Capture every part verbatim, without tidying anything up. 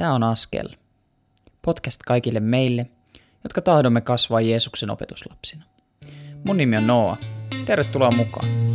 Tämä on Askel, podcast kaikille meille, jotka tahdomme kasvaa Jeesuksen opetuslapsina. Mun nimi on Noa. Tervetuloa mukaan.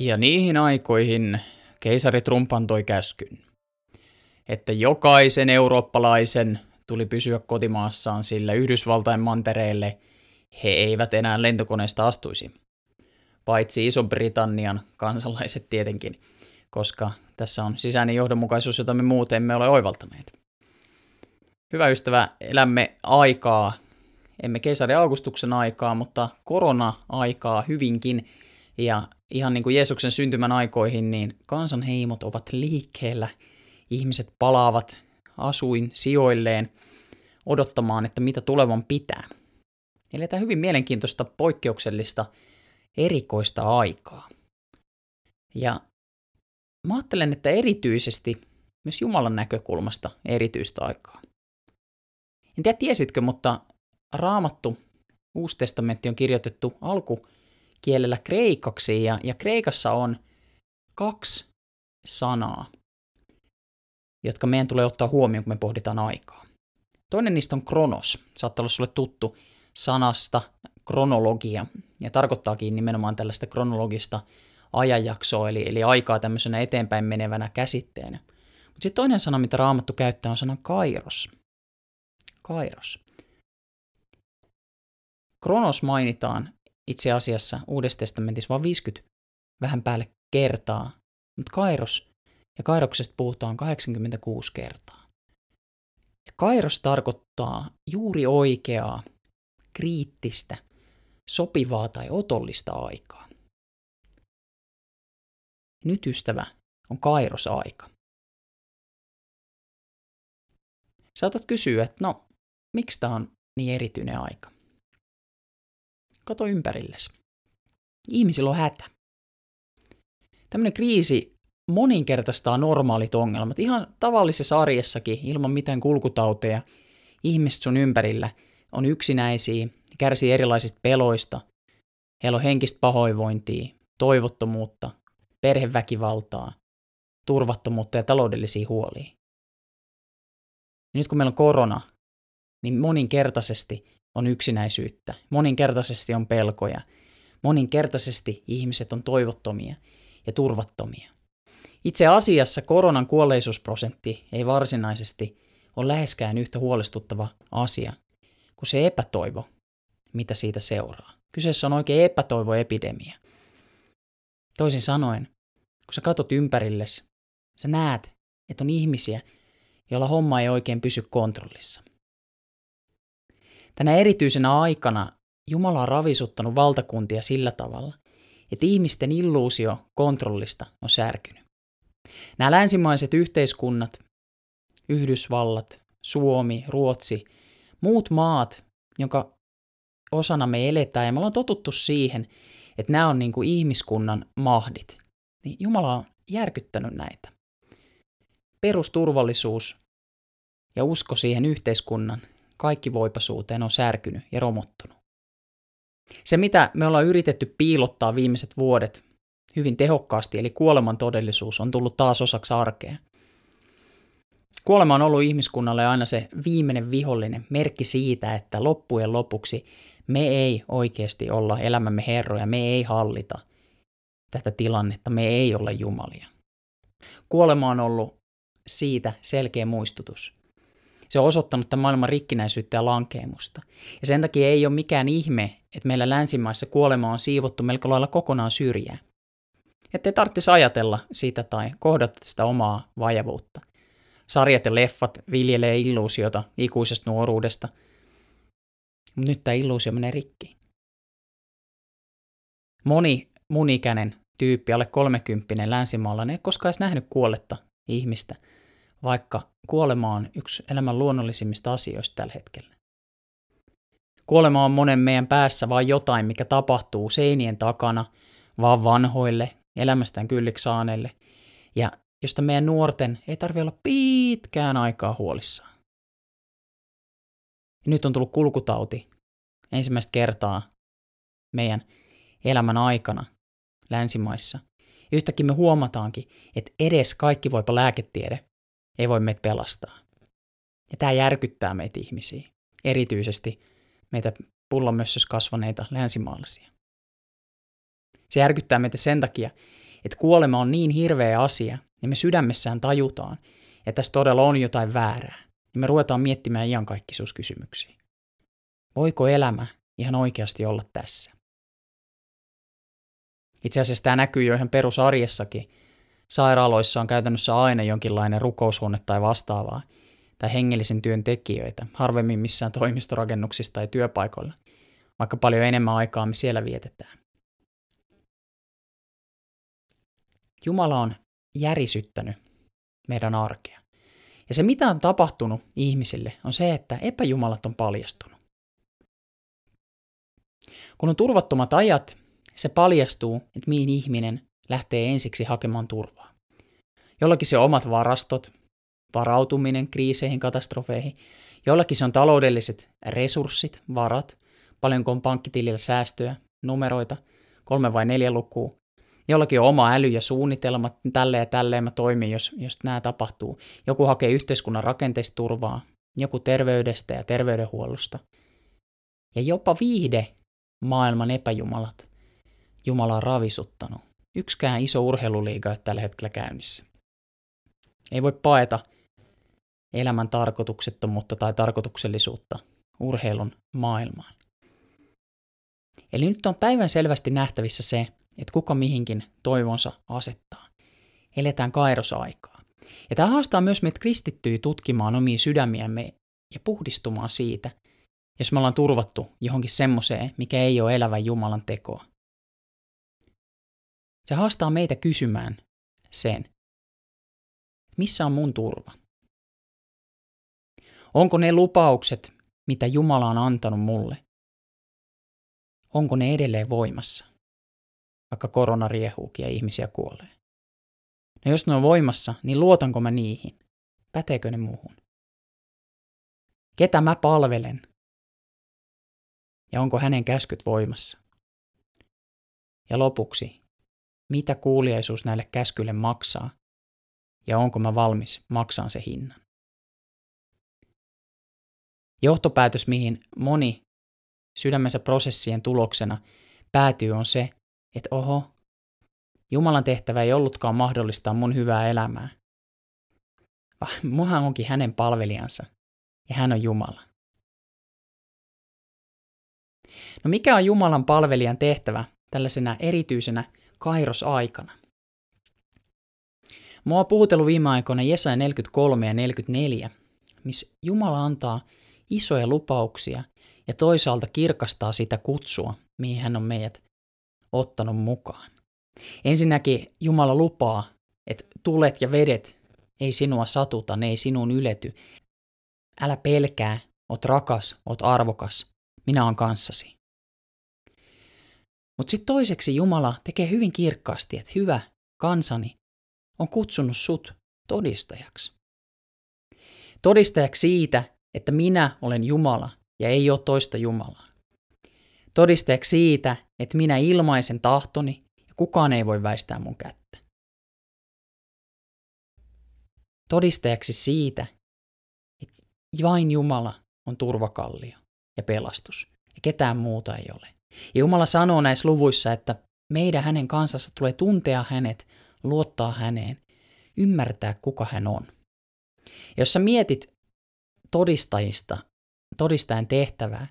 Ja niihin aikoihin keisari Trump antoi käskyn, että jokaisen eurooppalaisen tuli pysyä kotimaassaan, sillä Yhdysvaltain mantereelle he eivät enää lentokoneesta astuisi. Paitsi Iso-Britannian kansalaiset tietenkin, koska tässä on sisäinen johdonmukaisuus, jota me muut emme ole oivaltaneet. Hyvä ystävä, elämme aikaa, emme keisari Augustuksen aikaa, mutta korona-aikaa hyvinkin, ja ihan niin kuin Jeesuksen syntymän aikoihin, niin kansanheimot ovat liikkeellä. Ihmiset palaavat asuin sijoilleen odottamaan, että mitä tulevan pitää. Eli tämä on hyvin mielenkiintoista, poikkeuksellista, erikoista aikaa. Ja mä ajattelen, että erityisesti myös Jumalan näkökulmasta erityistä aikaa. En tiedä, tiesitkö, mutta Raamattu, Uusi testamentti on kirjoitettu alkukielellä kreikaksi, ja, ja kreikassa on kaksi sanaa, jotka meidän tulee ottaa huomioon, kun me pohditaan aikaa. Toinen niistä on kronos. Saattaa olla sulle tuttu sanasta kronologia, ja tarkoittaakin nimenomaan tällaista kronologista ajanjaksoa, eli, eli aikaa tämmöisenä eteenpäin menevänä käsitteenä. Mutta sitten toinen sana, mitä Raamattu käyttää, on sana kairos. Kairos. Kronos mainitaan itse asiassa Uudessa testamentissa vain viisikymmentä vähän päälle kertaa, mutta kairos. Ja kairoksesta puhutaan kahdeksankymmentäkuusi kertaa. Ja kairos tarkoittaa juuri oikeaa, kriittistä, sopivaa tai otollista aikaa. Nyt, ystävä, on kairosaika. Saatat kysyä, että no, miksi tämä on niin erityinen aika? Kato ympärillesi. Ihmisillä on hätä. Tämmöinen kriisi moninkertaistaa normaalit ongelmat. Ihan tavallisessa arjessakin, ilman mitään kulkutauteja, ihmiset sun ympärillä on yksinäisiä, kärsii erilaisista peloista, heillä on henkistä pahoinvointia, toivottomuutta, perheväkivaltaa, turvattomuutta ja taloudellisia huolia. Ja nyt kun meillä on korona, niin moninkertaisesti on yksinäisyyttä, moninkertaisesti on pelkoja, moninkertaisesti ihmiset on toivottomia ja turvattomia. Itse asiassa koronan kuolleisuusprosentti ei varsinaisesti ole läheskään yhtä huolestuttava asia kuin se epätoivo, mitä siitä seuraa. Kyseessä on oikein epätoivoepidemia. Toisin sanoen, kun sä katot ympärillesi, sä näet, että on ihmisiä, joilla homma ei oikein pysy kontrollissa. Tänä erityisenä aikana Jumala on ravisuttanut valtakuntia sillä tavalla, että ihmisten illuusio kontrollista on särkynyt. Nämä länsimaiset yhteiskunnat, Yhdysvallat, Suomi, Ruotsi, muut maat, jonka osana me eletään, ja me ollaan totuttu siihen, että nämä on niin kuin ihmiskunnan mahdit, niin Jumala on järkyttänyt näitä. Perusturvallisuus ja usko siihen yhteiskunnan kaikkivoipaisuuteen on särkynyt ja romuttunut. Se, mitä me ollaan yritetty piilottaa viimeiset vuodet, hyvin tehokkaasti, eli kuoleman todellisuus on tullut taas osaksi arkea. Kuolema on ollut ihmiskunnalle aina se viimeinen vihollinen merkki siitä, että loppujen lopuksi me ei oikeasti olla elämämme herroja, me ei hallita tätä tilannetta, me ei olla jumalia. Kuolema on ollut siitä selkeä muistutus. Se on osoittanut tämän maailman rikkinäisyyttä ja lankeemusta. Ja sen takia ei ole mikään ihme, että meillä länsimaissa kuolema on siivottu melko lailla kokonaan syrjään. Että ei tarvitsisi ajatella sitä tai kohdata sitä omaa vajavuutta. Sarjat ja leffat viljelee illuusiota ikuisesta nuoruudesta. Mutta nyt tämä illuusio menee rikki. Moni mun ikäinen tyyppi, alle kolmekymppinen länsimaalla, ne ei koskaan edes nähnyt kuolletta ihmistä, vaikka kuolema on yksi elämän luonnollisimmista asioista tällä hetkellä. Kuolema on monen meidän päässä vain jotain, mikä tapahtuu seinien takana, vaan vanhoille, elämästään kylliksi saaneille, ja josta meidän nuorten ei tarvitse olla pitkään aikaa huolissaan. Nyt on tullut kulkutauti ensimmäistä kertaa meidän elämän aikana länsimaissa. Yhtäkkiä me huomataankin, että edes kaikki voipa lääketiede ei voi meitä pelastaa. Ja tämä järkyttää meitä ihmisiä, erityisesti meitä pullamössössä kasvaneita länsimaalaisia. Se järkyttää meitä sen takia, että kuolema on niin hirveä asia, ja me sydämessään tajutaan, että tässä todella on jotain väärää. Ja me ruvetaan miettimään iankaikkisuuskysymyksiä. Voiko elämä ihan oikeasti olla tässä? Itse asiassa tämä näkyy jo ihan perusarjessakin. Sairaaloissa on käytännössä aina jonkinlainen rukoushuone tai vastaavaa, tai hengellisen työn tekijöitä, harvemmin missään toimistorakennuksissa tai työpaikoilla, vaikka paljon enemmän aikaa me siellä vietetään. Jumala on järisyttänyt meidän arkea. Ja se, mitä on tapahtunut ihmisille, on se, että epäjumalat on paljastunut. Kun on turvattomat ajat, se paljastuu, että mihin ihminen lähtee ensiksi hakemaan turvaa. Jollakin se on omat varastot, varautuminen kriiseihin, katastrofeihin. Jollakin se on taloudelliset resurssit, varat, paljonko on pankkitilillä säästöjä, numeroita, kolme vai neljä lukua. Jollakin on oma äly ja suunnitelmat, tälleen ja tälleen mä toimin, jos, jos nämä tapahtuu. Joku hakee yhteiskunnan rakenteista turvaa, joku terveydestä ja terveydenhuollosta. Ja jopa viihde maailman epäjumalat. Jumala on ravisuttanut. Yksikään iso urheiluliiga ei tällä hetkellä käynnissä. Ei voi paeta elämän tarkoituksettomuutta tai tarkoituksellisuutta urheilun maailmaan. Eli nyt on päivän selvästi nähtävissä se, että kuka mihinkin toivonsa asettaa. Eletään kairosaikaa. Ja tämä haastaa myös meitä kristittyjä tutkimaan omia sydämiämme ja puhdistumaan siitä, jos me ollaan turvattu johonkin semmoiseen, mikä ei ole elävän Jumalan tekoa. Se haastaa meitä kysymään sen, missä on mun turva? Onko ne lupaukset, mitä Jumala on antanut mulle, onko ne edelleen voimassa? Vaikka korona riehuukin ja ihmisiä kuolee. No jos ne on voimassa, niin luotanko mä niihin? Päteekö ne muuhun? Ketä mä palvelen? Ja onko hänen käskyt voimassa? Ja lopuksi, mitä kuuliaisuus näille käskyille maksaa? Ja onko mä valmis maksamaan se hinnan? Johtopäätös, mihin moni sydämensä prosessien tuloksena päätyy, on se, että oho, Jumalan tehtävä ei ollutkaan mahdollistaa mun hyvää elämää. Muhan onkin hänen palvelijansa, ja hän on Jumala. No mikä on Jumalan palvelijan tehtävä tällaisena erityisenä kairosaikana? Mua on puhutellut viime aikoina Jesaja neljäkymmentäkolme ja neljäkymmentäneljä, missä Jumala antaa isoja lupauksia ja toisaalta kirkastaa sitä kutsua, mihin hän on meidät ottanut mukaan. Ensinnäkin Jumala lupaa, että tulet ja vedet ei sinua satuta, ne ei sinuun ylety. Älä pelkää, oot rakas, oot arvokas, minä olen kanssasi. Mutta sitten toiseksi Jumala tekee hyvin kirkkaasti, että hyvä kansani on kutsunut sut todistajaksi. Todistajaksi siitä, että minä olen Jumala ja ei ole toista Jumalaa. Todistajaksi siitä, että minä ilmaisen tahtoni ja kukaan ei voi väistää mun kättä. Todistajaksi siitä, että vain Jumala on turvakallio ja pelastus ja ketään muuta ei ole. Ja Jumala sanoo näissä luvuissa, että meidän hänen kansansa tulee tuntea hänet, luottaa häneen, ymmärtää kuka hän on. Jos sä mietit todistajista, todistajan tehtävää,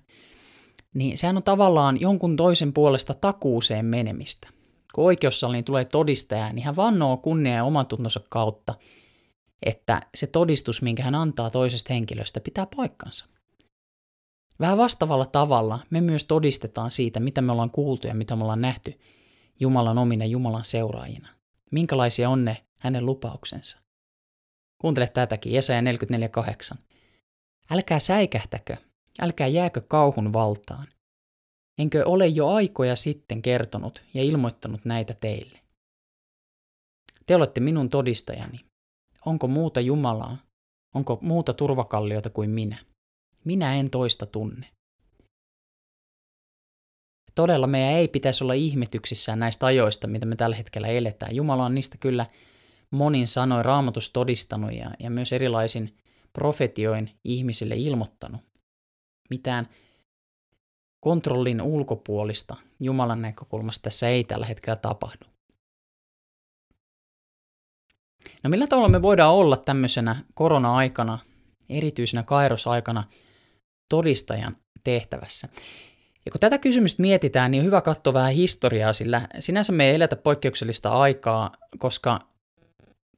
niin sehän on tavallaan jonkun toisen puolesta takuuseen menemistä. Kun oikeussaliin tulee todistaja, niin hän vannoo kunnia- ja omantuntonsa kautta, että se todistus, minkä hän antaa toisesta henkilöstä, pitää paikkansa. Vähän vastaavalla tavalla me myös todistetaan siitä, mitä me ollaan kuultu ja mitä me ollaan nähty Jumalan omina, Jumalan seuraajina. Minkälaisia on ne hänen lupauksensa? Kuuntele tätäkin, Jesaja neljäkymmentäneljä kahdeksan. Älkää säikähtäkö, älkää jääkö kauhun valtaan. Enkö ole jo aikoja sitten kertonut ja ilmoittanut näitä teille? Te olette minun todistajani. Onko muuta Jumalaa? Onko muuta turvakalliota kuin minä? Minä en toista tunne. Todella meidän ei pitäisi olla ihmetyksissään näistä ajoista, mitä me tällä hetkellä eletään. Jumala on niistä kyllä monin sanoin Raamatussa todistanut ja, ja myös erilaisin profetioin ihmisille ilmoittanut. Mitään kontrollin ulkopuolista Jumalan näkökulmasta tässä ei tällä hetkellä tapahdu. No millä tavalla me voidaan olla tämmöisenä korona-aikana, erityisenä kairosaikana todistajan tehtävässä? Ja kun tätä kysymystä mietitään, niin on hyvä katsoa vähän historiaa, sillä sinänsä me ei eletä poikkeuksellista aikaa, koska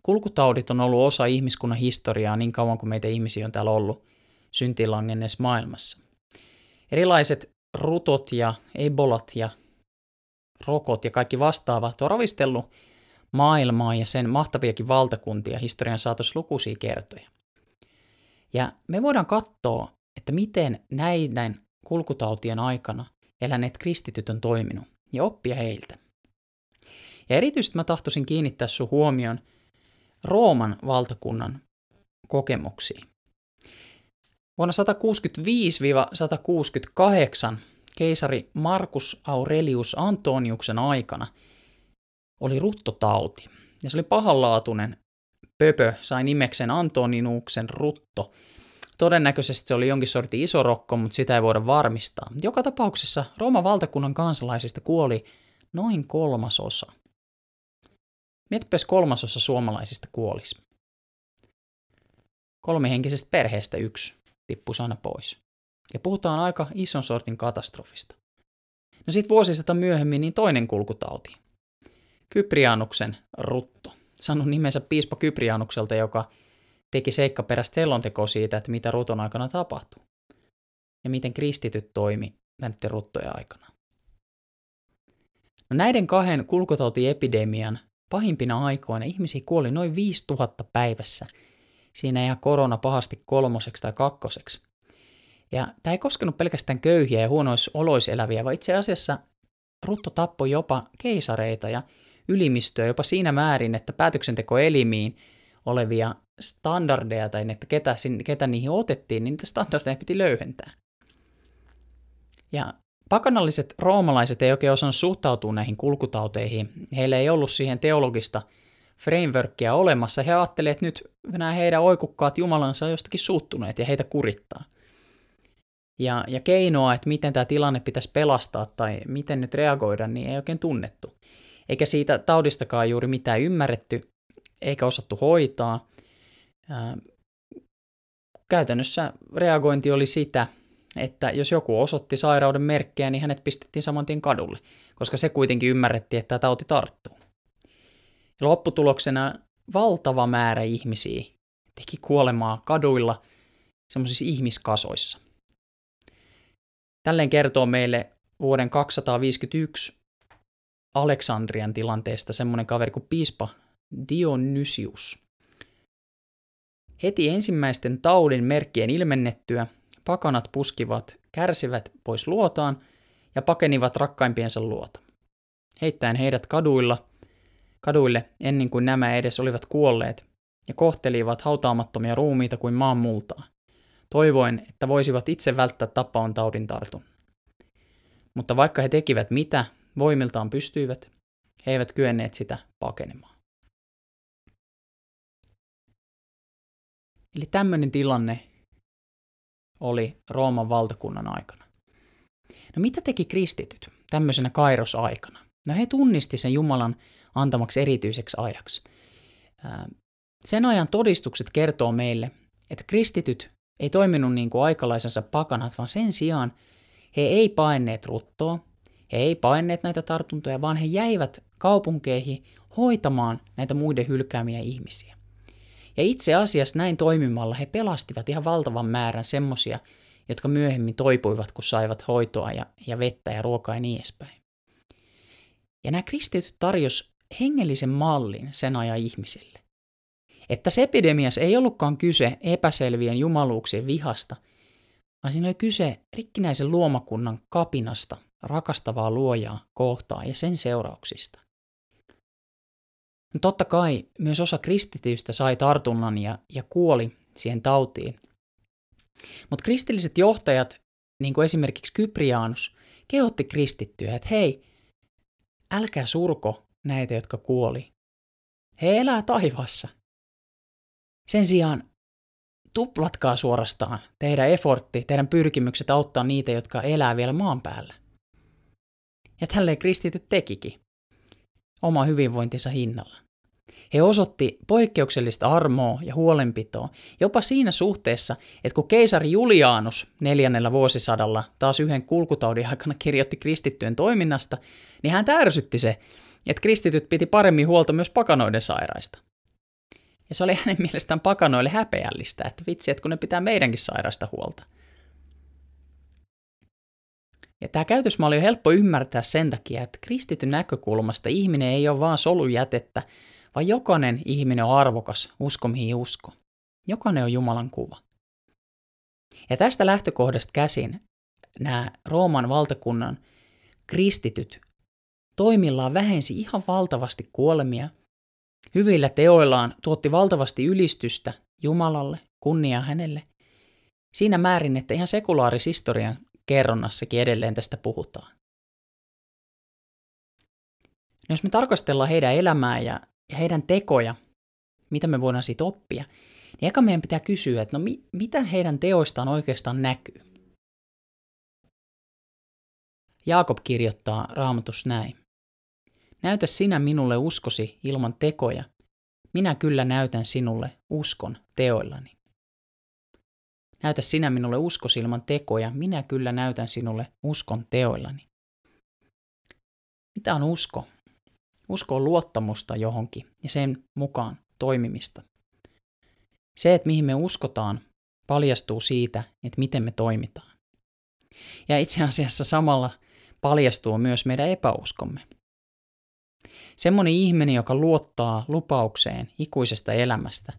kulkutaudit on ollut osa ihmiskunnan historiaa niin kauan kuin meitä ihmisiä on täällä ollut syntiin langenneessa maailmassa. Erilaiset rutot ja ebolat ja rokot ja kaikki vastaavat on ravistellut maailmaa ja sen mahtaviakin valtakuntia historian saatossa lukuisia kertoja. Ja me voidaan katsoa, että miten näiden kulkutautien aikana eläneet kristityt on toiminut ja oppia heiltä. Ja erityisesti mä tahtoisin kiinnittää sun huomion Rooman valtakunnan kokemuksiin. Vuonna sata kuusikymmentäviisi - sata kuusikymmentäkahdeksan keisari Marcus Aurelius Antoniuksen aikana oli ruttotauti, ja se oli pahanlaatuinen pöpö, sai nimeksen Antoninuksen rutto. Todennäköisesti se oli jonkin sortin isorokko, mutta sitä ei voida varmistaa. Joka tapauksessa Rooman valtakunnan kansalaisista kuoli noin kolmasosa. Mietipäs kolmasosa suomalaisista kuolisi. Kolmihenkisestä perheestä yksi tippuisi aina pois. Ja puhutaan aika ison sortin katastrofista. No sit vuosisata myöhemmin niin toinen kulkutauti. Cyprianuksen rutto. Saanut nimensä piispa Cyprianukselta, joka teki seikkaperäistä selontekoa siitä, että mitä ruton aikana tapahtui. Ja miten kristityt toimi näiden ruttojen aikana. No näiden kahden kulkutautiepidemian pahimpina aikoina ihmisiä kuoli noin viisituhatta päivässä. Siinä jää korona pahasti kolmoseksi tai kakkoseksi. Ja tämä ei koskenut pelkästään köyhiä ja huonoissa oloissa eläviä, vaan itse asiassa rutto tappoi jopa keisareita ja ylimistöä jopa siinä määrin, että päätöksentekoelimiin olevia standardeja tai että ketä, ketä niihin otettiin, niin niitä standardeja piti löyhentää. Ja pakanalliset roomalaiset ei oikein osannut suhtautua näihin kulkutauteihin. Heillä ei ollut siihen teologista frameworkia olemassa. He ajattelivat, että nyt nämä heidän oikukkaat jumalansa on jostakin suuttuneet ja heitä kurittaa. Ja, ja keinoa, että miten tämä tilanne pitäisi pelastaa tai miten nyt reagoida, niin ei oikein tunnettu. Eikä siitä taudistakaan juuri mitään ymmärretty, eikä osattu hoitaa. Ää, käytännössä reagointi oli sitä, että jos joku osoitti sairauden merkkejä, niin hänet pistettiin saman tien kadulle, koska se kuitenkin ymmärrettiin, että tämä tauti tarttuu. Ja lopputuloksena valtava määrä ihmisiä teki kuolemaa kaduilla semmoisissa ihmiskasoissa. Tälleen kertoo meille vuoden kaksisataaviisikymmentäyksi Aleksandrian tilanteesta semmoinen kaveri kuin piispa Dionysius. Heti ensimmäisten taudin merkkien ilmennettyä pakanat puskivat kärsivät pois luotaan ja pakenivat rakkaimpiensa luota, heittäen heidät kaduilla, kaduille ennen kuin nämä edes olivat kuolleet ja kohtelivat hautaamattomia ruumiita kuin maan multaa, toivoen, että voisivat itse välttää tapaon taudin tartun. Mutta vaikka he tekivät mitä voimiltaan pystyivät, he eivät kyenneet sitä pakenemaan. Eli tämmöinen tilanne oli Rooman valtakunnan aikana. No mitä teki kristityt tämmöisenä kairosaikana? No he tunnisti sen Jumalan antamaksi erityiseksi ajaksi. Sen ajan todistukset kertoo meille, että kristityt ei toiminut niin kuin aikalaisensa pakanat, vaan sen sijaan he ei paenneet ruttoa, he ei paenneet näitä tartuntoja, vaan he jäivät kaupunkeihin hoitamaan näitä muiden hylkäämiä ihmisiä. Ja itse asiassa näin toimimalla he pelastivat ihan valtavan määrän semmoisia, jotka myöhemmin toipuivat, kun saivat hoitoa ja, ja vettä ja ruokaa ja niin edespäin. Ja nämä kristityt tarjosi hengellisen mallin sen ajan ihmisille. Että tässä epidemiassa ei ollutkaan kyse epäselvien jumaluuksien vihasta, vaan siinä oli kyse rikkinäisen luomakunnan kapinasta rakastavaa luojaa kohtaan ja sen seurauksista. Totta kai myös osa kristityistä sai tartunnan ja, ja kuoli siihen tautiin. Mutta kristilliset johtajat, niin kuin esimerkiksi Cyprianus, kehotti kristittyä, että hei, älkää surko näitä, jotka kuoli. He elää taivaassa. Sen sijaan tuplatkaa suorastaan teidän efortti, teidän pyrkimykset auttaa niitä, jotka elää vielä maan päällä. Ja tälleen kristityt tekikin oma hyvinvointinsa hinnalla. He osoitti poikkeuksellista armoa ja huolenpitoa, jopa siinä suhteessa, että kun keisari Julianus neljännellä vuosisadalla taas yhden kulkutaudin aikana kirjoitti kristittyjen toiminnasta, niin hän ärsytti se, että kristityt piti paremmin huolta myös pakanoiden sairaista. Ja se oli hänen mielestään pakanoille häpeällistä, että vitsi, että kun ne pitää meidänkin sairaista huolta. Ja tämä käytösmalli on helppo ymmärtää sen takia, että kristityn näkökulmasta ihminen ei ole vaan solujätettä, vaan jokainen ihminen on arvokas, usko mihin usko. Jokainen on Jumalan kuva. Ja tästä lähtökohdasta käsin nämä Rooman valtakunnan kristityt toimillaan vähensi ihan valtavasti kuolemia. Hyvillä teoillaan tuotti valtavasti ylistystä Jumalalle, kunniaa hänelle. Siinä määrin, että ihan sekulaarishistorian kerronnassakin edelleen tästä puhutaan. No jos me tarkastellaan heidän elämää ja, ja heidän tekoja, mitä me voidaan siitä oppia, niin eka meidän pitää kysyä, että no mi, mitä heidän teoistaan oikeastaan näkyy? Jaakob kirjoittaa Raamatussa näin. Näytä sinä minulle uskosi ilman tekoja, minä kyllä näytän sinulle uskon teoillani. Näytä sinä minulle uskosi ilman tekoja, minä kyllä näytän sinulle uskon teoillani. Mitä on usko? Usko on luottamusta johonkin ja sen mukaan toimimista. Se, että mihin me uskotaan, paljastuu siitä, että miten me toimitaan. Ja itse asiassa samalla paljastuu myös meidän epäuskomme. Semmoinen ihminen, joka luottaa lupaukseen ikuisesta elämästä,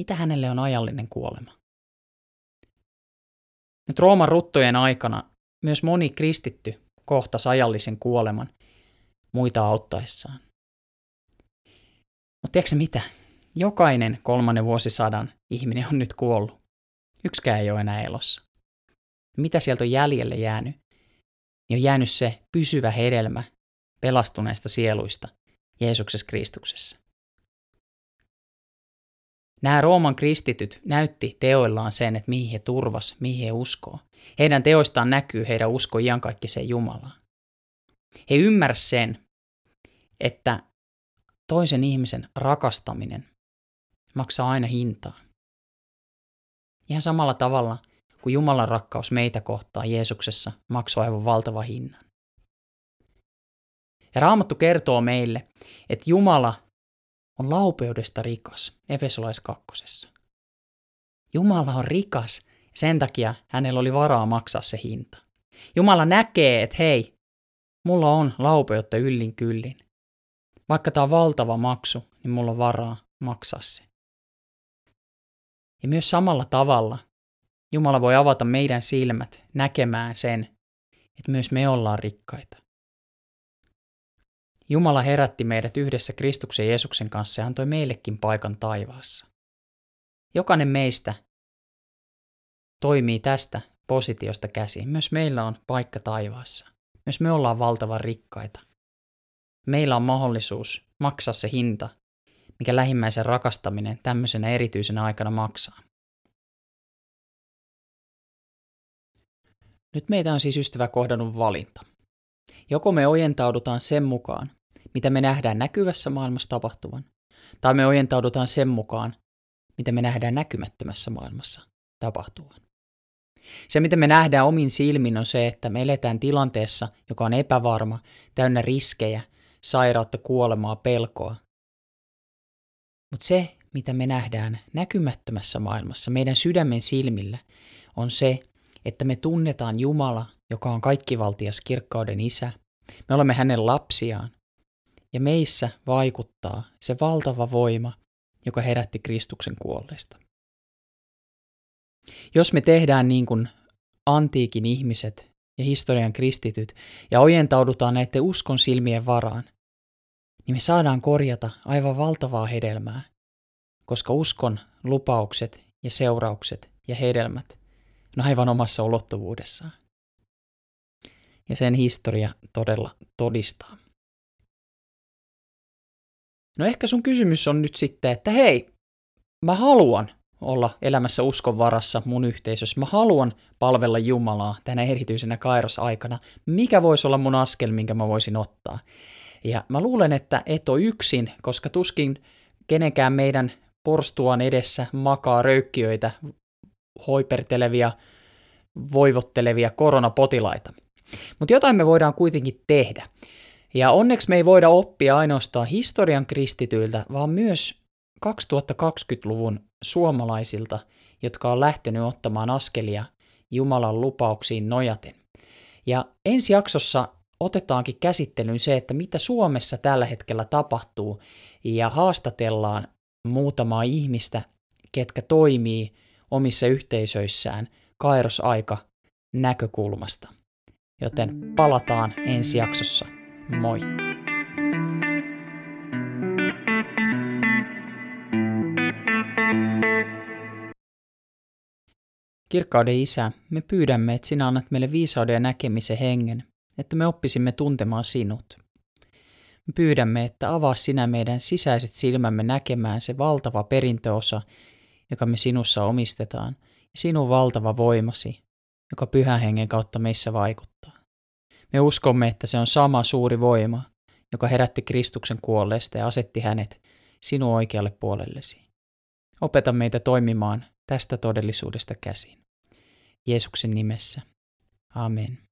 mitä hänelle on ajallinen kuolema? Nyt Rooman ruttojen aikana myös moni kristitty kohtasi ajallisen kuoleman muita auttaessaan. Mutta tiedätkö mitä? Jokainen kolmannen vuosisadan ihminen on nyt kuollut. Yksikään ei ole enää elossa. Mitä sieltä on jäljelle jäänyt? Niin on jäänyt se pysyvä hedelmä pelastuneista sieluista Jeesuksessa Kristuksessa. Nämä Rooman kristityt näytti teoillaan sen, että mihin he turvas, mihin he uskoo. Heidän teoistaan näkyy heidän usko iankaikkiseen Jumalaan. He ymmärsivät sen, että toisen ihmisen rakastaminen maksaa aina hintaa. Ihan samalla tavalla kuin Jumalan rakkaus meitä kohtaan Jeesuksessa maksoi aivan valtavan hinnan. Ja Raamattu kertoo meille, että Jumala on laupeudesta rikas, Efesolaiskakkosessa. Jumala on rikas, sen takia hänellä oli varaa maksaa se hinta. Jumala näkee, että hei, mulla on laupeutta yllin kyllin. Vaikka tämä on valtava maksu, niin mulla on varaa maksaa se. Ja myös samalla tavalla Jumala voi avata meidän silmät näkemään sen, että myös me ollaan rikkaita. Jumala herätti meidät yhdessä Kristuksen Jeesuksen kanssa ja antoi meillekin paikan taivaassa. Jokainen meistä toimii tästä positiosta käsin. Myös meillä on paikka taivaassa. Myös me ollaan valtavan rikkaita. Meillä on mahdollisuus maksaa se hinta, mikä lähimmäisen rakastaminen tämmöisenä erityisenä aikana maksaa. Nyt meitä on siis ystävä kohdannut valinta. Joko me ojentaudutaan sen mukaan, mitä me nähdään näkyvässä maailmassa tapahtuvan, tai me ojentaudutaan sen mukaan, mitä me nähdään näkymättömässä maailmassa tapahtuvan. Se, mitä me nähdään omin silmin, on se, että me eletään tilanteessa, joka on epävarma, täynnä riskejä, sairautta, kuolemaa, pelkoa. Mutta se, mitä me nähdään näkymättömässä maailmassa, meidän sydämen silmillä, on se, että me tunnetaan Jumala, joka on kaikkivaltias kirkkauden isä. Me olemme hänen lapsiaan. Ja meissä vaikuttaa se valtava voima, joka herätti Kristuksen kuolleista. Jos me tehdään niin kuin antiikin ihmiset ja historian kristityt ja ojentaudutaan näiden uskon silmien varaan, niin me saadaan korjata aivan valtavaa hedelmää, koska uskon lupaukset ja seuraukset ja hedelmät on aivan omassa ulottuvuudessaan. Ja sen historia todella todistaa. No ehkä sun kysymys on nyt sitten, että hei, mä haluan olla elämässä uskon varassa mun yhteisössä. Mä haluan palvella Jumalaa tänä erityisenä kairosaikana. Mikä voisi olla mun askel, minkä mä voisin ottaa? Ja mä luulen, että et ole yksin, koska tuskin kenenkään meidän porstuaan edessä makaa röykkiöitä, hoipertelevia, voivottelevia koronapotilaita. Mutta jotain me voidaan kuitenkin tehdä. Ja onneksi me ei voida oppia ainoastaan historian kristityiltä, vaan myös kaksituhattakaksikymmentäluvun suomalaisilta, jotka on lähtenyt ottamaan askelia Jumalan lupauksiin nojaten. Ja ensi jaksossa otetaankin käsittelyyn se, että mitä Suomessa tällä hetkellä tapahtuu, ja haastatellaan muutamaa ihmistä, ketkä toimii omissa yhteisöissään kairosaika näkökulmasta. Joten palataan ensi jaksossa. Moi! Kirkkauden Isä, me pyydämme, että sinä annat meille viisauden ja näkemisen hengen, että me oppisimme tuntemaan sinut. Me pyydämme, että avaa sinä meidän sisäiset silmämme näkemään se valtava perintöosa, joka me sinussa omistetaan, ja sinun valtava voimasi, joka pyhän hengen kautta meissä vaikuttaa. Me uskomme, että se on sama suuri voima, joka herätti Kristuksen kuolleesta ja asetti hänet sinun oikealle puolellesi. Opeta meitä toimimaan tästä todellisuudesta käsin. Jeesuksen nimessä. Amen.